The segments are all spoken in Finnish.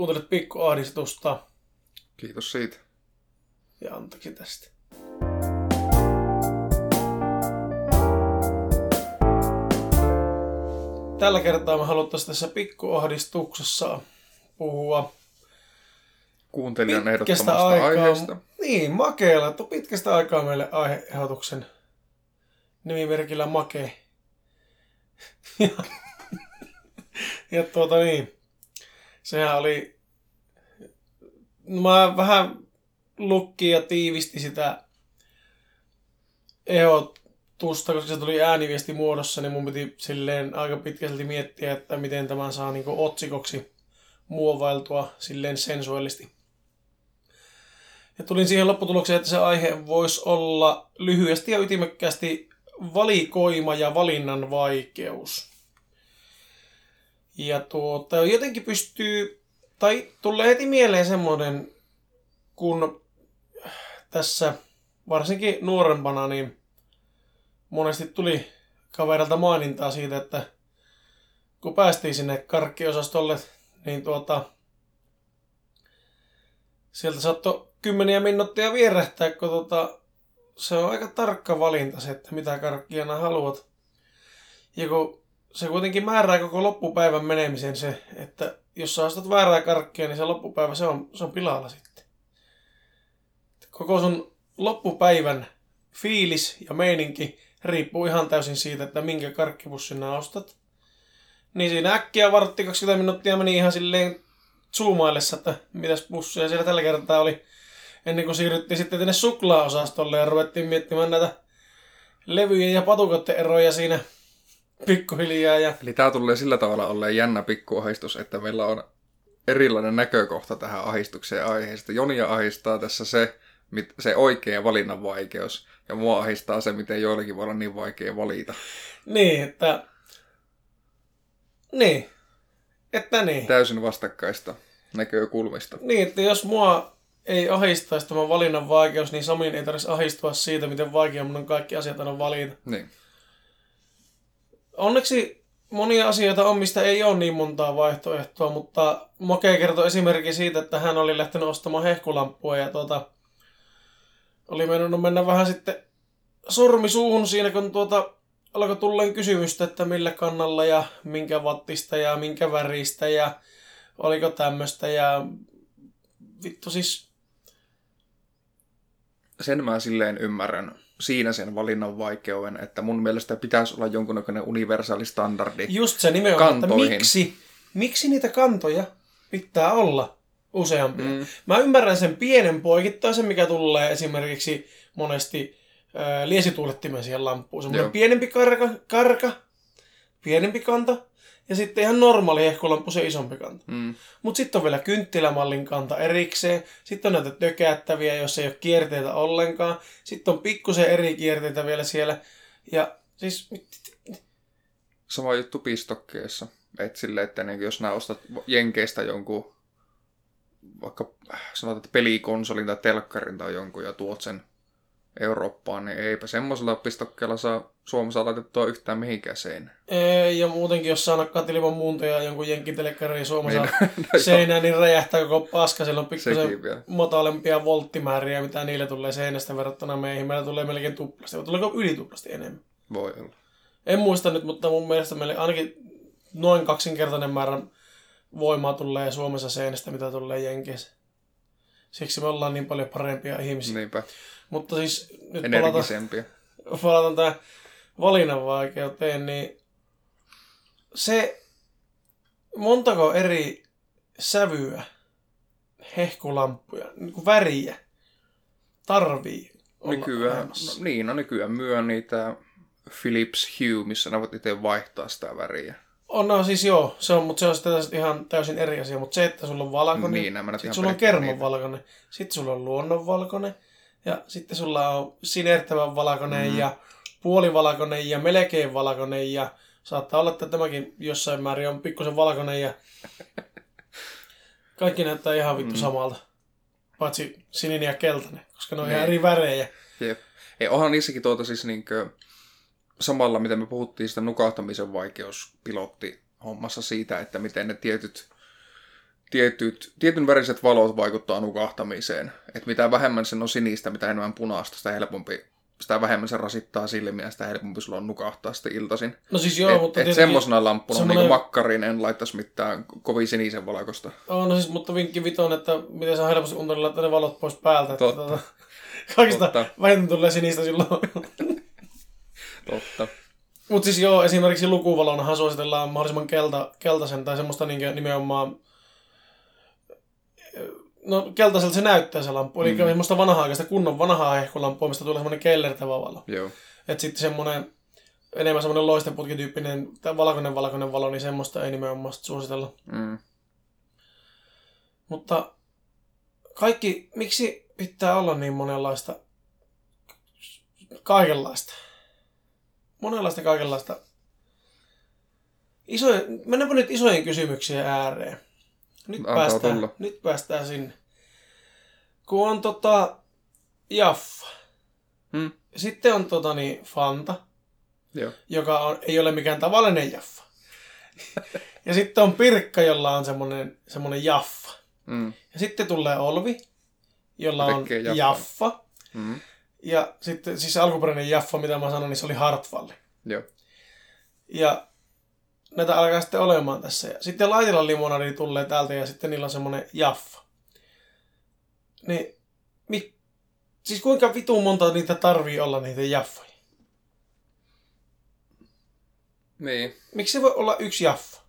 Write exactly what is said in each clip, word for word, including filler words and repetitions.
Kuuntelet pikkuahdistusta. Kiitos siitä. Ja anteeksi tästä. Tällä kertaa me haluttaisiin tässä pikkuahdistuksessa puhua kuuntelijan ehdottomasta aikaa, aiheesta. Niin, makeella. Että pitkästä aikaa meille aihe-ehdotuksen nimimerkillä make. Ja, ja tuota niin. Sehän oli... Mä vähän lukki ja tiivisti sitä ehdotusta, koska se tuli ääniviesti muodossa, niin mun piti silleen aika pitkälti miettiä, että miten tämän saa niin kuin otsikoksi muovailtua silleen sensuellisti. Ja tulin siihen lopputulokseen, että se aihe voisi olla lyhyesti ja ytimekkäästi valikoima ja valinnan vaikeus. Ja tuota, jotenkin pystyy, tai tulee heti mieleen semmoinen, kun tässä varsinkin nuorempana, niin monesti tuli kaverilta mainintaa siitä, että kun päästiin sinne karkkiosastolle, niin tuota, sieltä saattoi kymmeniä minuuttia vierähtää, kun tuota, se on aika tarkka valinta se, että mitä karkkia haluat. Ja kun se kuitenkin määrää koko loppupäivän menemisen se, että jos sä ostat väärää karkkia, niin se loppupäivä se on, se on pilalla sitten. Koko sun loppupäivän fiilis ja meininki riippuu ihan täysin siitä, että minkä karkkipussin nää ostat. Niin siinä äkkiä vartti kaksikymmentä minuuttia meni ihan silleen zoomaillessa, että mitäs pussia siellä tällä kertaa oli. Ennen kuin siirryttiin sitten tänne suklaaosastolle ja ruvettiin miettimään näitä levyjen ja patukoiden eroja siinä pikkuhiljaa. Ja... Eli tämä tulee sillä tavalla olleen jännä pikkuahdistus, että meillä on erilainen näkökohta tähän ahdistukseen aiheesta. Jonia ahdistaa tässä se, se oikea valinnan vaikeus ja mua ahdistaa se, miten joillekin voi olla niin vaikea valita. Niin, että... Niin, että niin. Täysin vastakkaista näkökulmista. Niin, että jos mua... ei ahdistaisi tämä valinnan vaikeus, niin Samin ei tarvitsisi ahdistua siitä, miten vaikea mun on kaikki asiat aina valita. Niin. Onneksi monia asioita on, mistä ei ole niin montaa vaihtoehtoa, mutta Make kertoi esimerkiksi siitä, että hän oli lähtenyt ostamaan hehkulampua ja tuota, oli mennyt mennä vähän sitten sormi suuhun siinä, kun tuota, alkoi tulleen kysymystä, että millä kannalla ja minkä wattista ja minkä väristä ja oliko tämmöistä ja vittu siis... Sen mä silleen ymmärrän siinä sen valinnan vaikeuden, että mun mielestä pitäisi olla jonkunnäköinen universaali standardi. Just se nimenomaan, kantoihin. Että miksi, miksi niitä kantoja pitää olla useampia. Mm. Mä ymmärrän sen pienen poikittaisen, mikä tulee esimerkiksi monesti äh, liesituulettimen siihen lamppuun. Semmoinen pienempi karka, karka, pienempi kanta. Ja sitten ihan normaali hehkulamppu, se isompi kanta. Mm. Mutta sitten on vielä kynttilämallin kanta erikseen. Sitten on näitä tökättäviä, jos ei ole kierteitä ollenkaan. Sitten on pikkusen eri kierteitä vielä siellä. Ja siis... Sama juttu pistokkeessa. Et sille, että jos nää ostat jenkeistä jonkun, vaikka sanotaan, että pelikonsolin tai telkkarin tai jonkun ja tuot sen Eurooppaan, niin eipä semmoisella pistokkeella saa Suomessa laitettua yhtään mihinkään seinään. Ei, ja muutenkin, jos saa nakkaat ilman muuntoja jonkun jenkkitelekkarin Suomessa niin, seinään, niin räjähtää koko paska. Siellä on pikkusen matalempia volttimääriä, mitä niille tulee seinästä verrattuna meihin. Meillä tulee melkein tuplasti, mutta tuleeko ylituplasti enemmän? Voi olla. En muista nyt, mutta mun mielestä meille ainakin noin kaksinkertainen määrä voimaa tulee Suomessa seinästä, mitä tulee jenkeissä. Siksi me ollaan niin paljon parempia ihmisiä. Niinpä. Mutta siis nyt energisempiä. Palataan, palataan tähän valinnanvaikeuteen, niin se montako eri sävyä, hehkulampuja, niin kuin väriä tarvii olla nykyään, no, niin, no nykyään myö niitä Philips Hue, missä ne voit itse vaihtaa sitä väriä. On, no siis joo, se on, mutta se on sitten ihan täysin eri asia, mutta se, että sulla on valkoinen, niin, sitten sulla on kermanvalkoinen, sitten sulla on luonnonvalkoinen, ja sitten sulla on sinertävän valkoinen mm-hmm. ja puolivalkoinen ja melkein valkoinen ja saattaa olla, että tämäkin jossain määrin on pikkusen valkoinen ja kaikki näyttää ihan vittu mm-hmm. samalta, paitsi sininen ja keltainen, koska ne on ne. Ihan eri värejä. Jep. Ei, onhan niissäkin tuota siis niinkö... Samalla, miten me puhuttiin sitä nukahtamisen vaikeus pilotti hommassa siitä, että miten ne tietyt tietyt, tietyn väriset valot vaikuttaa nukahtamiseen. Että mitä vähemmän sen on sinistä, mitä enemmän punaista, sitä helpompi, sitä vähemmän se rasittaa silmiä, sitä helpompi sulla on nukahtaa sitten iltaisin. No siis joo, et, mutta... Että semmoisena lamppuna, semmoinen... niin kuin makkariin, en laittaisi mitään kovin sinisen valakosta. Oh, no siis, mutta vinkki vitoon, että miten se on helposti untoilla laittaa ne valot pois päältä. Totta. Että, tuota, kaikista Totta. Vähemmän tulee sinistä silloin. Totta. Mutta siis joo, esimerkiksi lukuvalonhan suositellaan mahdollisimman kelta, keltaisen tai semmoista niin nimenomaan... No keltaiselta se näyttää se lamppu, eli mm. semmoista vanhaa-aikaista kunnon vanhaa hehkulampua, mistä tulee semmoinen kellertävä valo. Joo. Et sitten semmoinen enemmän semmoinen loisteputkityyppinen tai valkoinen valkoinen valo, niin semmoista ei nimenomaan suositella. Mm. Mutta kaikki, miksi pitää olla niin monenlaista, kaikenlaista? Monenlaista kaikenlaista. Isoja, mennäänpä nyt isojen kysymyksien ääreen. Nyt päästään, nyt päästään sinne. Kun on tota Jaffa. Hmm. Sitten on tota niin Fanta, joo. joka on, ei ole mikään tavallinen Jaffa. Ja sitten on Pirkka, jolla on semmoinen, semmoinen Jaffa. Hmm. Ja sitten tulee Olvi, jolla on Jaffa. Jaffa. Hmm. Ja sitten siis alkuperäinen Jaffa, mitä mä sanoin, niin se oli Hartwall. Joo. Ja näitä alkaa sitten olemaan tässä. Ja sitten laitilla limonadi tulee täältä ja sitten niillä on semmoinen Jaffa. Niin, mi, siis kuinka vitun monta niitä tarvii olla niitä Jaffoja? Niin. Miksi se voi olla yksi Jaffa?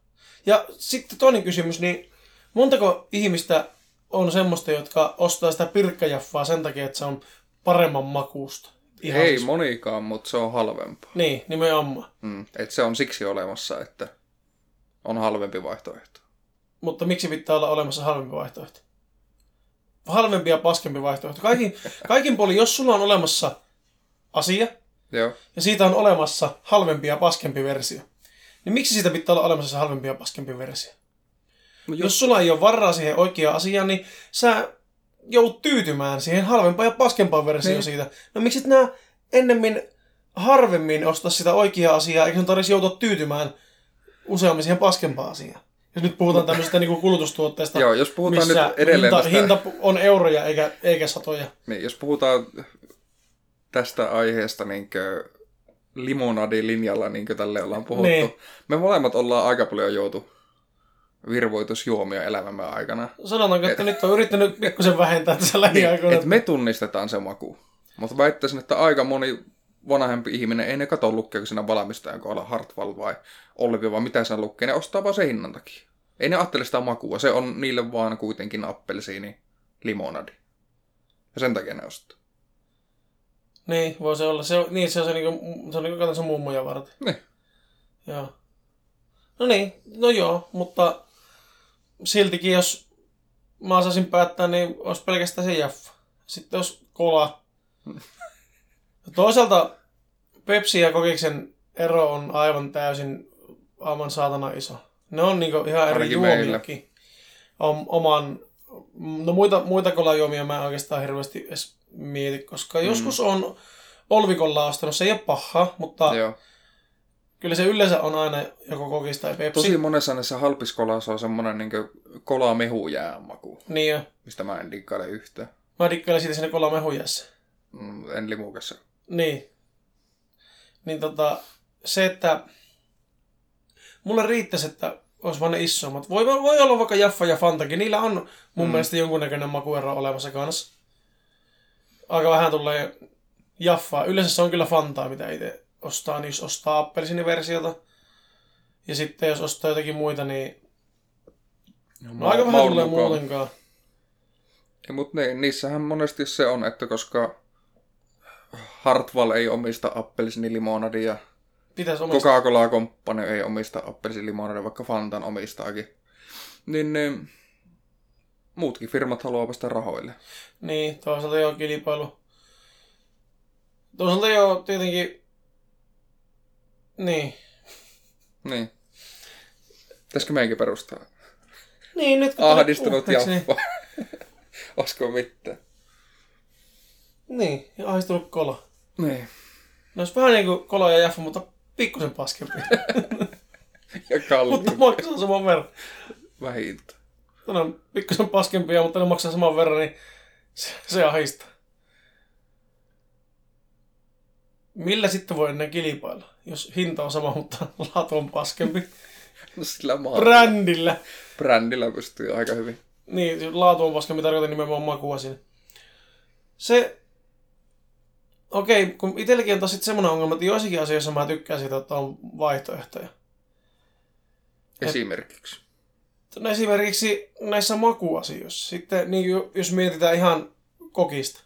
Ja sitten toinen kysymys, niin montako ihmistä on semmoista, jotka ostaa sitä Pirkka-Jaffaa sen takia, että se on paremman makuusta? Ihan ei siis. Monikaan, mutta se on halvempaa. Niin, nimenomaan. Mm, että se on siksi olemassa, että on halvempi vaihtoehto. Mutta miksi pitää olla olemassa halvempi vaihtoehto? Halvempi ja paskempi vaihtoehto. Kaikin, kaikin puolin, jos sulla on olemassa asia, joo. ja siitä on olemassa halvempi ja paskempi versio, niin miksi siitä pitää olla olemassa se halvempi ja paskempi versio? No, jos... jos sulla ei ole varaa siihen oikeaan asiaan, niin sä... joudut tyytymään siihen halvempaan ja paskempaan versioon niin. siitä. No miksi et nää ennemmin harvemmin osta sitä oikeaa asiaa, eikö se tarvitsisi joutua tyytymään useammin siihen paskempaan asiaan? Jos nyt puhutaan tämmöisestä niinku kulutustuotteesta, joo, jos puhutaan missä nyt edelleen hinta, tästä... hinta on euroja eikä, eikä satoja. Niin, jos puhutaan tästä aiheesta niinkö limonadilinjalla, niinkö tälle ollaan puhuttu, niin. me molemmat ollaan aika paljon joutu virvoitusjuomia elämämme aikana. Sanotaanko, että et, nyt on yrittänyt pikkusen vähentää tässä lähiaikoina. Että me tunnistetaan se maku. Mutta väittäisin, että aika moni vanhempi ihminen ei ne kato lukkeeko siinä valmistajan kohdalla Hartwall vai Olvi, vaan mitä siinä lukkee. Ne ostaa vaan sen hinnan takia. Ei ne ajattele sitä makua. Se on niille vaan kuitenkin appelsiini, limonadi. Ja sen takia ne ostaa. Niin, voi se olla. Se on, niin, se on se niinku, se on niinku katsotaan mummoja varten. Niin. Joo. No niin, no joo, mutta... siltikin, jos mä osaisin päättää, niin olisi pelkästään se Jaffa. Sitten olisi kola. Toisaalta Pepsi ja kokiksen ero on aivan täysin aivan saatana iso. Ne on niinku ihan eri juomiakin. Oman, no muita, muita kolajuomia mä en oikeastaan hirveästi edes mieti, koska mm. joskus on Olvikolla ostanut. Se ei ole paha, mutta... joo. Kyllä se yleensä on aina joko kokis tai Pepsi. Tosi monessa näissä halpiskolassa on semmoinen niin kolamehujään maku. Niin jo. Mistä mä en dikkaile yhtään. Mä dikkailen siitä siinä kolamehujässä. Mm, en limukassa. Niin. Niin tota, se, että mulle riittäisi, että olisi vaan ne isommat. Voi, voi olla vaikka Jaffa ja Fantakin. Niillä on mun mm. mielestä jonkunnäköinen makuero olemassa kanssa. Aika vähän tulee Jaffaa. Yleensä se on kyllä Fantaa, mitä itse... ostaa, niin jos ostaa appelsiniversiota. Ja sitten jos ostaa jotakin muita, niin... no, ma- aika vähän tulee muutenkaan. Ja, mutta ne, niissähän monesti se on, että koska Hartwall ei omista appelsinilimonadia, Coca-Cola Company ei omista appelsinilimonadia, vaikka Fantan omistaakin, niin ne, muutkin firmat haluaa päästä rahoille. Niin, toisaalta joo kilpailu. Toisaalta joo tietenkin... niin. Niin. Pitäisikö meidänkin perustaa? Niin, nyt kun... ahdistunut Jaffa. Niin. Olisiko mitään? Niin, ja ahdistunut kola. Niin. No olisi vähän niin kuin kola ja Jaffa, mutta pikkusen paskempi. Ja kalliimpi. Mutta maksaa saman verran. Vähintään. Tämä on pikkusen paskempia, mutta ne maksaa saman verran, niin se, se ahistaa. Millä sitten voi ennen kilpailla, jos hinta on sama, mutta laatu on paskempi? No sillä maalla. Brändillä. Brändillä pystyy aika hyvin. Niin, laatu on paskempi, tarkoitan nimenomaan makua siinä. Se... Okei, okay, kun itselläkin on taas sitten semmoinen ongelma, että joissakin asioissa mä tykkään siitä, että on vaihtoehtoja. Esimerkiksi? Et, no esimerkiksi näissä makuasioissa. Sitten niin jos mietitään ihan kokista.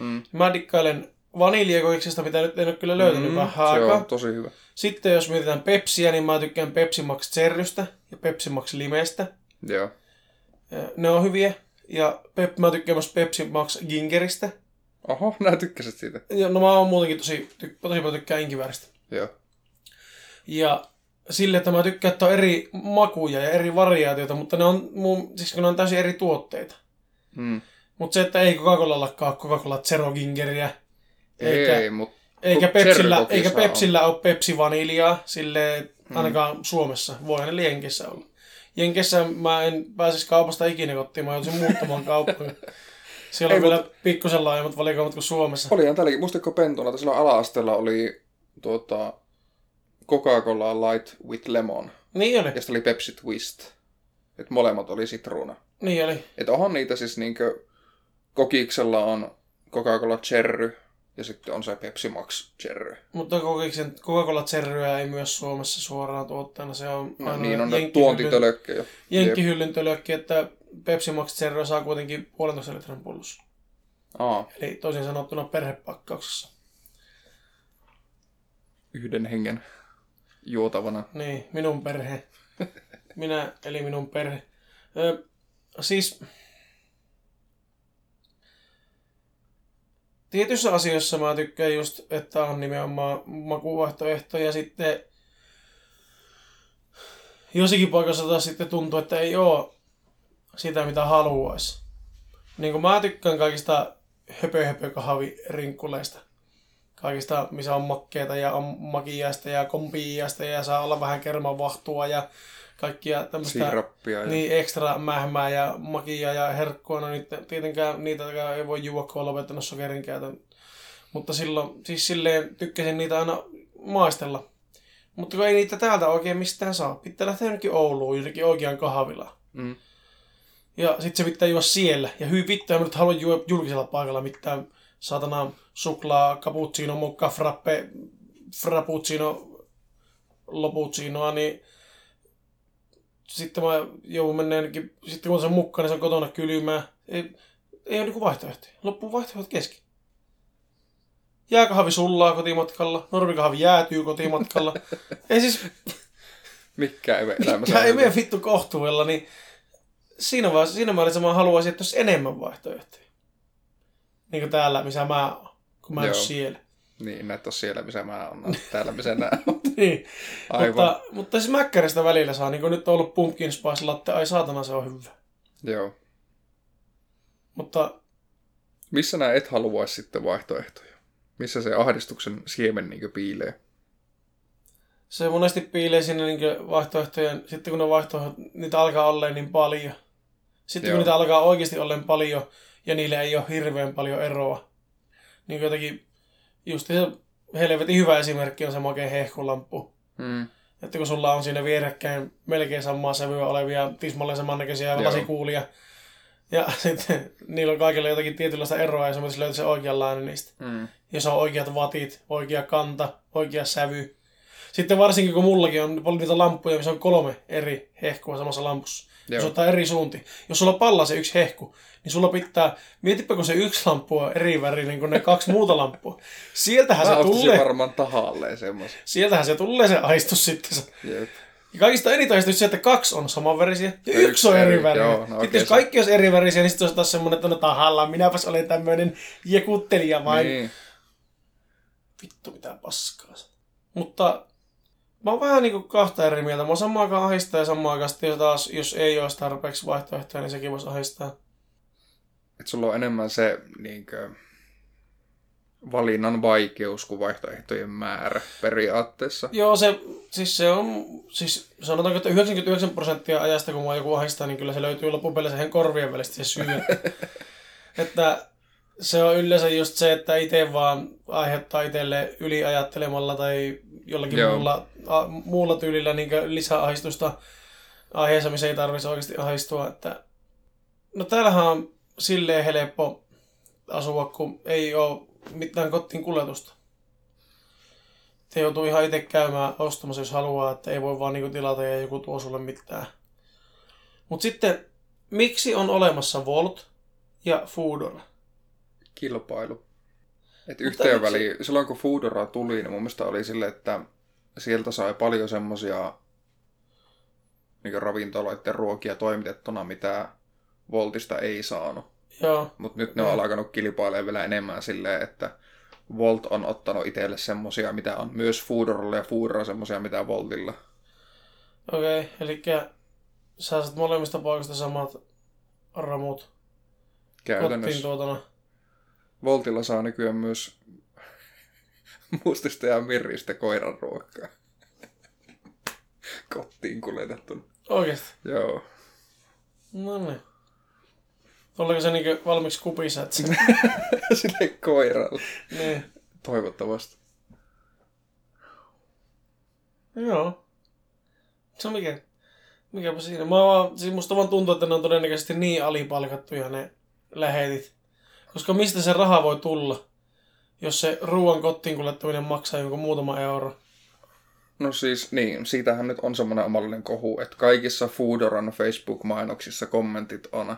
Mm. Mä dikkailen vaniljakoiksesta, mitä nyt en ole kyllä löytänyt mm, vähän. Se on tosi hyvä. Sitten jos mietitään Pepsiä, niin mä tykkään Pepsi Max Cherrystä ja Pepsi Max Limestä. Joo. Ne on hyviä. Ja pep, mä tykkään myös Pepsi Max Gingeristä. Oho, nää tykkäsit siitä. Ja, no mä oon muutenkin tosi, tyk- tosi paljon tykkää inkivääristä. Joo. Ja sille, että mä tykkään, että on eri makuja ja eri variaatioita, mutta ne on, mun, siis kun ne on täysin eri tuotteita. Mm. Mutta se, että ei Coca-Colallakaan Coca-Cola Zero Gingeriä. Eikä, ei, mutta... Eikä Pepsillä, eikä Pepsillä ole Pepsi Vaniljaa, silleen ainakaan mm. Suomessa. Voihan ne Jenkessä olla. Jenkessä mä en pääsisi kaupasta ikinä kotiin, mä joutuisin muuttamaan kauppaan. Siellä on ei, vielä mutta... pikkusen laajemmat valikoimat kuin Suomessa. Olihan tälläkin. Muistatko Pentola, että silloin ala-asteella oli tuota, Coca-Cola Light with Lemon. Niin oli. Ja sitten oli Pepsi Twist. Et molemmat oli sitruuna. Niin oli. Että onhan niitä siis niinkö... Kokiksella on Coca-Cola Cherry ja sitten on se Pepsi Max Cherry. Mutta Kokiksen Coca-Cola Cherryä ei myös Suomessa suoraan tuottajana. Se on no, niin on ne tuontitölökkejä. Jenkkihyllyn tölökki, että... Pepsi Max Zero saa kuitenkin puolentoista litran pullossa. Aa. Eli toisin sanottuna perhepakkauksessa. Yhden hengen juotavana. Niin, minun perhe. Minä, eli minun perhe. Ö, siis... Tietyissä asioissa mä tykkään just, että on nimenomaan makuvaihtoehtoja ja sitten... Jossakin paikassa taas sitten tuntuu, että ei oo... sitä, mitä haluaisi. Niin kuin mä tykkään kaikista höpö-höpö-kahvirinkkuleista. Kaikista, missä on makkeita ja on makiaista ja kompiaista ja saa olla vähän kermavahtua ja kaikkia tämmöistä... Siirappia. Niin, ekstra mähmää ja makiaa ja herkkua. No niitä, tietenkään niitä ei voi juua, kun on lopettanut sokerin käytön. Mutta silloin, siis silleen tykkäsin niitä aina maistella. Mutta kun ei niitä täältä oikein mistään saa. Pitää lähteä jonnekin Ouluun, jonnekin oikean kahvilaan. Mm. Ja sit se pitää juoda siellä. Ja hyvin vittu, en mä nyt halua juoda julkisella paikalla mitään satanaan suklaa, cappuccino, mokka, frappe, frappuccino, lopuccinoa, niin sitten mä joudun menneenkin, sitten kun on se mukka, niin se on kotona kylmää. Ei, ei ole niinku vaihtoehtoja. Loppuu vaihtoehtoja kesken. Jääkahvi sullaa kotimatkalla, normikahvi jäätyy kotimatkalla. Ei siis... Mikään ei mene elämässä. Mikään ei mene vittu kohtuudella, niin... Siinä, vaan, siinä mielessä mä haluaisin, että olisi enemmän vaihtoehtoja. Niin kuin täällä, missä mä oon, kun mä en Joo. ole siellä. Niin, mä et ole siellä, missä mä oon, täällä, missä nää oon. Niin. Mutta, mutta siis mäkkäristä välillä saa, niin kuin nyt on ollut pumpkin spice latte, ai saatana se on hyvä. Joo. Mutta... Missä nää et haluaisi sitten vaihtoehtoja? Missä se ahdistuksen siemen niin kuin piilee? Se monesti piilee sinne niin vaihtoehtojen, sitten kun ne vaihtoehtoja, niitä alkaa olleen niin paljon. Sitten Joo. kun niitä alkaa oikeasti olleen paljon, ja niille ei ole hirveän paljon eroa. Niin jotenkin, just se helvetin hyvä esimerkki on se makea hehkulamppu. Mm. Että kun sulla on siinä vierekkäin melkein samaa sävyä olevia, tismalleen samannäköisiä lasikuulia. Ja sitten niillä on kaikilla jotakin tietynlaista eroa, ja semmoisesti löytyy se oikeanlainen niistä. Mm. Ja se on oikeat vatit, oikea kanta, oikea sävy. Sitten varsinkin, kun mullakin on paljon niitä lamppuja, missä on kolme eri hehkua samassa lampussa. Joo. Jos ottaa eri suunti. Jos sulla pallaa se yksi hehku, niin sulla pitää... Mietipä, kun se yksi lamppu on eri värinen kuin ne kaksi muuta lamppua. Sieltähän se tulee... varmaan tahalleen semmoisen. Sieltähän se tulee se aistus sitten. Jep. Ja kaikista eniten aistus se, että kaksi on samanvärisiä ja yksi, yksi on eri värinen. Joo, no sitten okay, jos kaikki on eri värisiä, niin sitten olisi taas semmoinen, että no tahallaan, minäpäs olen tämmöinen jekuttelija vain. Niin. Vittu, mitä paskaa se. Mutta... Mä oon vähän niinku kahta eri mieltä. Mä oon samaan aikaan ahdistaa ja samaan aikaan taas, jos ei olisi tarpeeksi vaihtoehtoja, niin sekin voisi ahdistaa. Et sulla on enemmän se niinkö valinnan vaikeus kuin vaihtoehtojen määrä periaatteessa. Joo, se, siis se on, siis sanotaanko, että yhdeksänkymmentäyhdeksän prosenttia ajasta, kun mua joku ahistaa, niin kyllä se löytyy loppupeleissä ihan korvien välistä se syy. Että se on yleensä just se, että itse vaan aiheuttaa itselle yliajattelemalla tai jollakin muulla, a, muulla tyylillä niin lisää ahistusta aiheessa, missä ei tarvitsisi oikeasti ahistua. Että... No täällähän on silleen helppo asua, kun ei ole mitään kotiin kuljetusta. Te joutuu ihan itse käymään ostamassa, jos haluaa, että ei voi vaan niinku tilata ja joku tuo sulle mitään. Mutta sitten, miksi on olemassa Wolt ja Foodora? Kilpailu. Et yhteen väliin, silloin kun Foodora tuli, niin mun mielestä oli sille, että sieltä sai paljon semmosia niin ravintoloiden ruokia toimitettuna, mitä Woltista ei saanut. Mutta nyt ne on alkanut kilpailemaan vielä enemmän silleen, että Wolt on ottanut itselle semmosia, mitä on myös Foodoralla, ja Foodora semmosia, mitä Woltilla. Okei, okay, eli sä saat molemmista paikoista samat ramut kotiin tuotona. Woltilla saa nykyään myös mustista ja mirristä koiran ruokaa kotiin kuljetettuna. Oikeesti? Joo. No niin. Oliko se niinku valmiiksi kupissa, että se... Sille koiralle. Niin. Toivottavasti. Joo. Se on mikä... Mikäpä siinä. Mä vaan... Siis musta vaan tuntuu, että ne on todennäköisesti niin alipalkattuja ne lähetit. Koska mistä se raha voi tulla, jos se ruoan kotiin kuljettaminen maksaa jonkun muutama euro? No siis niin, siitähän nyt on semmoinen omallinen kohu, että kaikissa Foodoran Facebook-mainoksissa kommentit on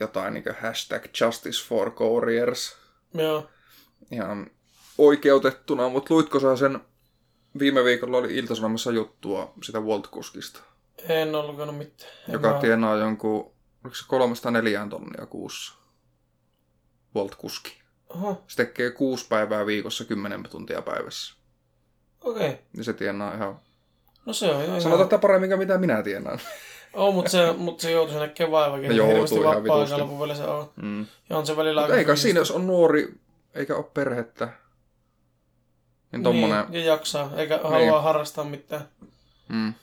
jotain niin kuin hashtag justice for couriers. Joo. Ihan oikeutettuna, mutta luitko sä sen, viime viikolla oli Ilta-Sanomissa juttua sitä Wolt-kuskista? En ole lukenut mitään. En joka mä... tienaa jonkun, oliko se kolmesta neljään tonnia kuussa? Wolt-kuski. Aha. Se tekee kuusi päivää viikossa, kymmenen tuntia päivässä. Okei. Okay. Niin se tienaa ihan... No se on ihan... Sanotaan, että paremmin mitä minä tienaan. Oo, mutta se, mut se joutuu sinne kevaivakin. No joutuu ihan vitusti. Loppuvälillä se on. Mm. Ja on se välillä mut aika... Eikä siinä, jos on nuori, eikä ole perhettä. Niin tommonen... Niin, ja jaksaa, eikä niin halua harrastaa mitään. Mm.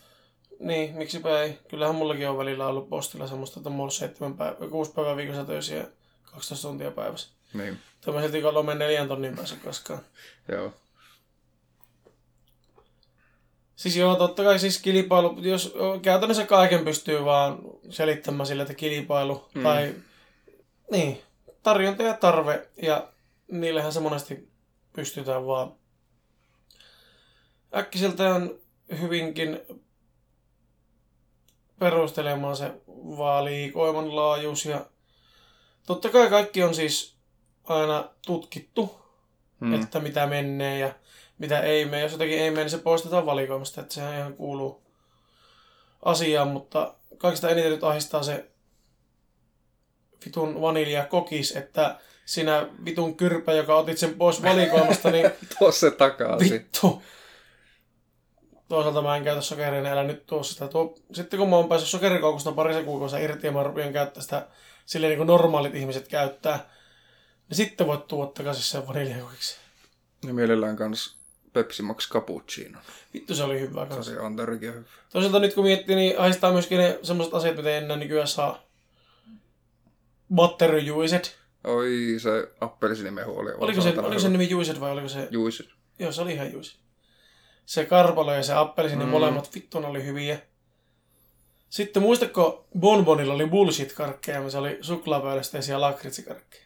Niin, miksipä ei. Kyllähän mullakin on välillä ollut postilla semmoista, että mulla on seitsemän päivä, kuusi päivää viikossa töisiä. kaksitoista tuntia päivässä. Niin. Tämä silti kun olemme neljän tonnin päässä koskaan. Joo. Siis joo, totta kai siis kilpailu, jos käytännössä kaiken pystyy vaan selittämään sillä, että kilpailu mm. tai niin, tarjonta ja tarve, ja niillähän se monesti pystytään vaan äkkiseltään hyvinkin perustelemaan se vaalikoiman laajuus ja totta kai kaikki on siis aina tutkittu, hmm. että mitä menee ja mitä ei mene. Jos jotakin ei mene, niin se poistetaan valikoimasta, että sehän ihan kuuluu asiaan. Mutta kaikista eniten nyt ahdistaa se vitun vaniljakokis, että sinä vitun kyrpä, joka otit sen pois valikoimasta, niin... Tuo se takaisin. Vittu. Toisaalta mä en käytä sokeria, niin älä nyt tuo sitä. Tuo... Sitten kun mä oon päässyt sokerikoukusta parissa kuukaussa irti ja mä rupean käyttämään sitä silleen niin kuin normaalit ihmiset käyttää, niin sitten voit tuoda takaisin sen vaniljakokiksi. Ja mielellään kans Pepsi Max Cappuccino. Vittu se oli hyvä kans. Se on tärkeä hyvä. Toisaalta nyt kun miettii, niin ahistaa myöskin ne semmoset asiat, mitä ei enää nykyään saa. Batterijuiset. Oi, se appelsinimehu oli. Oliko se, oliko se nimi juiset vai oliko se... Juiset. Joo, se oli ihan juiset. Se karpalo ja se appelsini, mm. molemmat vittuun oli hyviä. Sitten muistatko, Bonbonilla oli bullshit-karkkeja, missä oli suklaapäylästeisiä lakritsikarkkeja?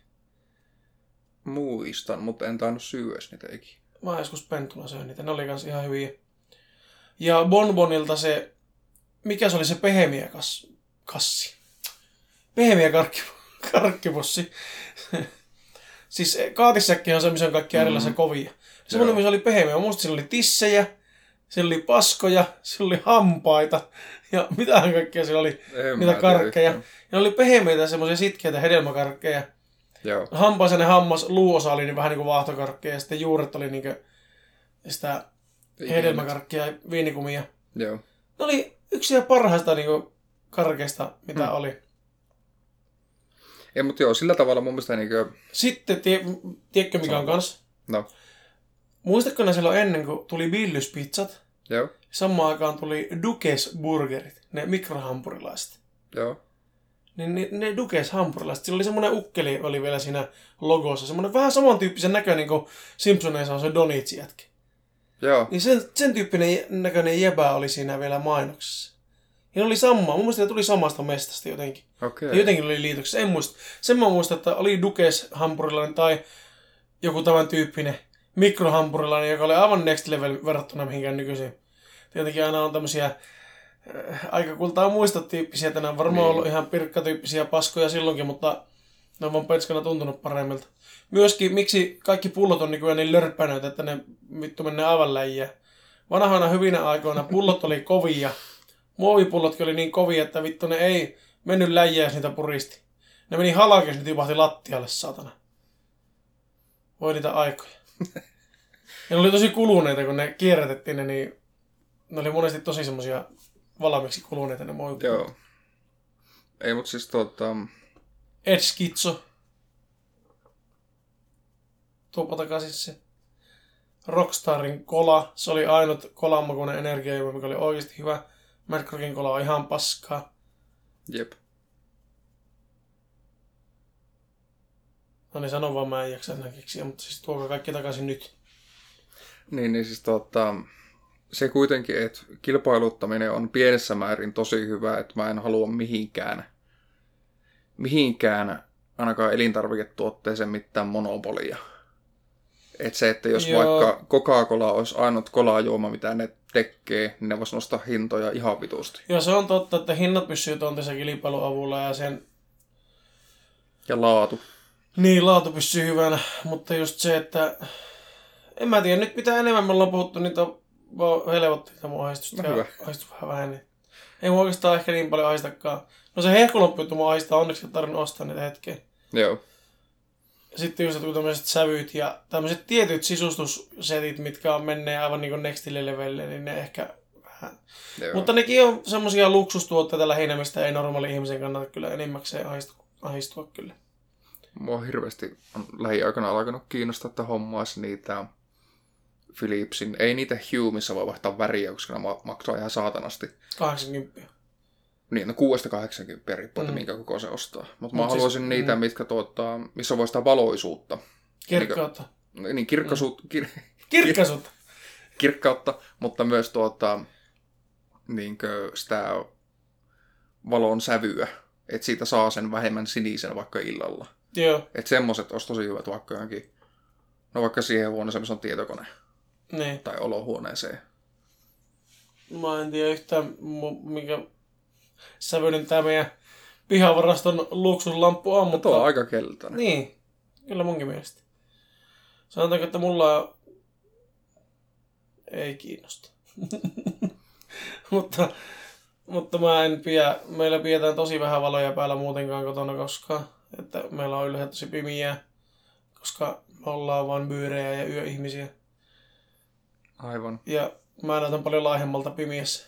Muistan, mutta en tainnut syödä niitä eikin. Mä joskus pentuna söin niitä, ne oli kans ihan hyviä. Ja Bonbonilta se, mikä se oli se pehmeä kas, kassi? Pehmeä karkki, karkkipussi. Siis kaatissäkki on se, missä on kaikki erilaisia mm. kovia. Semmoinen, missä oli pehmeä. Musta siinä oli tissejä. Siellä oli paskoja, siellä oli hampaita ja mitään kaikkea siellä oli, en niitä karkkeja. Ja ne oli pehmeitä, semmoisia sitkeitä hedelmäkarkkeja. Joo. Hampaisainen hammas, luuosa oli niin vähän niin kuin vaahtokarkkeja ja sitten juuret oli niin kuin sitä hedelmäkarkkia ja viinikumia. Joo. Ne oli yksi parhaista niin kuin karkeista, mitä hmm. oli. Ei, mutta joo, sillä tavalla mun mielestä... Niin kuin... Sitten, tie, tiedätkö mikä on kanssa? No. Muistatko ne silloin ennen, kun tuli Billys pizzat? Joo. Samaan aikaan tuli Dukes burgerit, ne mikrohampurilaiset. Joo. Niin ne, ne Dukes hampurilaiset, sillä oli semmoinen ukkeli oli vielä siinä logossa, semmoinen vähän samantyyppisen näköinen kuin Simpsoneissa on se Donitsi-jätki. Joo. Niin sen, sen tyyppinen näköinen jäbä oli siinä vielä mainoksessa. Ja ne oli samaa, mun mielestä ne tuli samasta mestasta jotenkin. Okei. Okay. Jotenkin oli liitoksessa, en muista. Sen mä muistan, että oli Dukes hampurilainen tai joku tämän tyyppinen mikrohampurilainen, joka oli aivan next level verrattuna mihinkään nykyisiin. Tietenkin aina on tämmöisiä äh, aika kultaa muista tyyppisiä. Tänään varmaan niin. Ollut ihan Pirkka-tyyppisiä paskoja silloinkin, mutta ne on vaan penskana tuntunut paremmilta. Myöskin, miksi kaikki pullot on nykyään niin lörppänöitä, että ne vittu mennään aivan läjiä. Vanhoina hyvinä aikoina pullot oli kovia. Muovipullotkin oli niin kovia, että vittu ne ei mennyt läjiä, jos niitä puristi. Ne meni halaki, jos ne tipahti lattialle, satana. Voi niitä aikoja. Ja ne oli tosi kuluneita, kun ne kierrätettiin ne, niin ne oli monesti tosi semmosia valmiiksi kuluneita ne muovipullot. Joo. Ei, mut siis tuota... Ed Skizzo. Tuopa takaisin se. Rockstarin kola. Se oli ainut kolanmakuinen energiajuoma, mikä oli oikeasti hyvä. Merkrokin kola on ihan paskaa. Jep. No niin, sano vaan, mä en jaksa enää keksiä, mutta siis tuokaa kaikki takaisin nyt. Niin, niin siis tota... Se kuitenkin, että kilpailuttaminen on pienessä määrin tosi hyvä, että mä en halua mihinkään... mihinkään ainakaan elintarviketuotteeseen mitään monopolia. Että se, että jos Joo. vaikka Coca-Cola olisi ainut kolajuoma, mitä ne tekee, niin ne vois nostaa hintoja ihan vitusti. Joo, se on totta, että hinnat pysyy tontisen kilpailun avulla ja sen... Ja laatu. Niin, laatu pysyy hyvänä, mutta just se, että... En mä tiedä, nyt mitä enemmän me ollaan puhuttu, niitä vaan helvottiin tämä mun ahdistusta. No, ahdistus vähän väheni. Ei mun oikeastaan ehkä niin paljon ahdistakaan. No se hehkuloppiuttu mun ahdistaa, onneksi et tarvinnut ostaa niitä hetkeä. Joo. Sitten just tämmöiset sävyt ja tämmöiset tietyt sisustussetit, mitkä on menneet aivan niin kuin next levelille, niin ne ehkä vähän. Joo. Mutta nekin on semmoisia luksustuotteita lähinnä, mistä ei normaali ihmisen kannata kyllä enimmäkseen ahistua, ahistua kyllä. Mua hirveästi on lähiaikana alkanut kiinnostaa, että hommaisi niitä Philipsin, ei niitä Hue, missä voi vaihtaa väriä, koska ne maksaa ihan saatanasti. kahdeksankymmentä. Niin, no kuudesta kahdeksaankymmeneen riippuu, että mm. minkä koko se ostaa. Mutta Mut mä siis, haluaisin niitä, mm. mitkä tuottaa, missä voi sitä valoisuutta. Kirkkautta. Niin, niin kirkkaisuutta. Mm. Kir, kirkkaisuutta. Kirkkautta, mutta myös tuota, niinkö sitä valon sävyä. Että siitä saa sen vähemmän sinisen vaikka illalla. Joo. Että semmoiset olisi tosi hyvät vaikka johonkin, no vaikka siihen huoneeseen, missä on tietokone. Niin. Tai olohuoneeseen. Mä en tiedä yhtään, mikä... sävyinen tämä meidän pihavaraston luksuslamppu on, mutta... Tuo on aika keltainen. Niin, kyllä munkin mielestä. Sanotaanko, että mulla ei kiinnosta. mutta, mutta mä en pidä, meillä pidetään tosi vähän valoja päällä muutenkaan kotona koskaan. Että meillä on yleensä tosi pimiä, koska me ollaan vaan myyrejä ja yöihmisiä. Aivan. Ja mä näytän paljon laihemmalta pimiässä.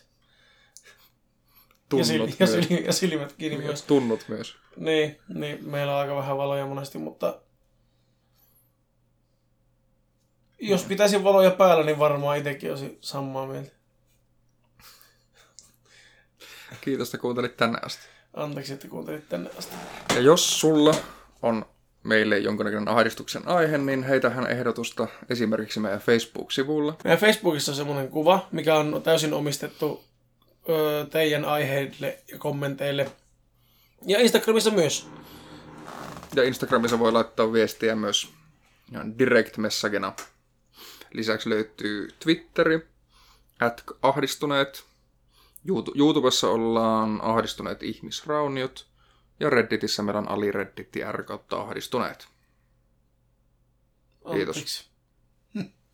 Tunnut ja, sil- ja, sil- ja silmät kiinni myös. Tunnut myös. Niin, niin, meillä on aika vähän valoja monesti, mutta... Jos mm. pitäisi valoja päällä, niin varmaan itsekin olisi samaa mieltä. Kiitos, että kuuntelit tänne asti. Anteeksi, että kuuntelit tänne asti. Ja jos sulla on meille jonkinlainen ahdistuksen aihe, niin heitähän ehdotusta esimerkiksi meidän Facebook-sivulla. Meidän Facebookissa on semmoinen kuva, mikä on täysin omistettu teidän aiheille ja kommenteille. Ja Instagramissa myös. Ja Instagramissa voi laittaa viestiä myös direct messagena. Lisäksi löytyy Twitteri, at ahdistuneet. YouTubessa ollaan ahdistuneet ihmisrauniot. Ja Redditissä meillä on aliredditti r kautta ahdistuneet. Kiitos. Anteeksi.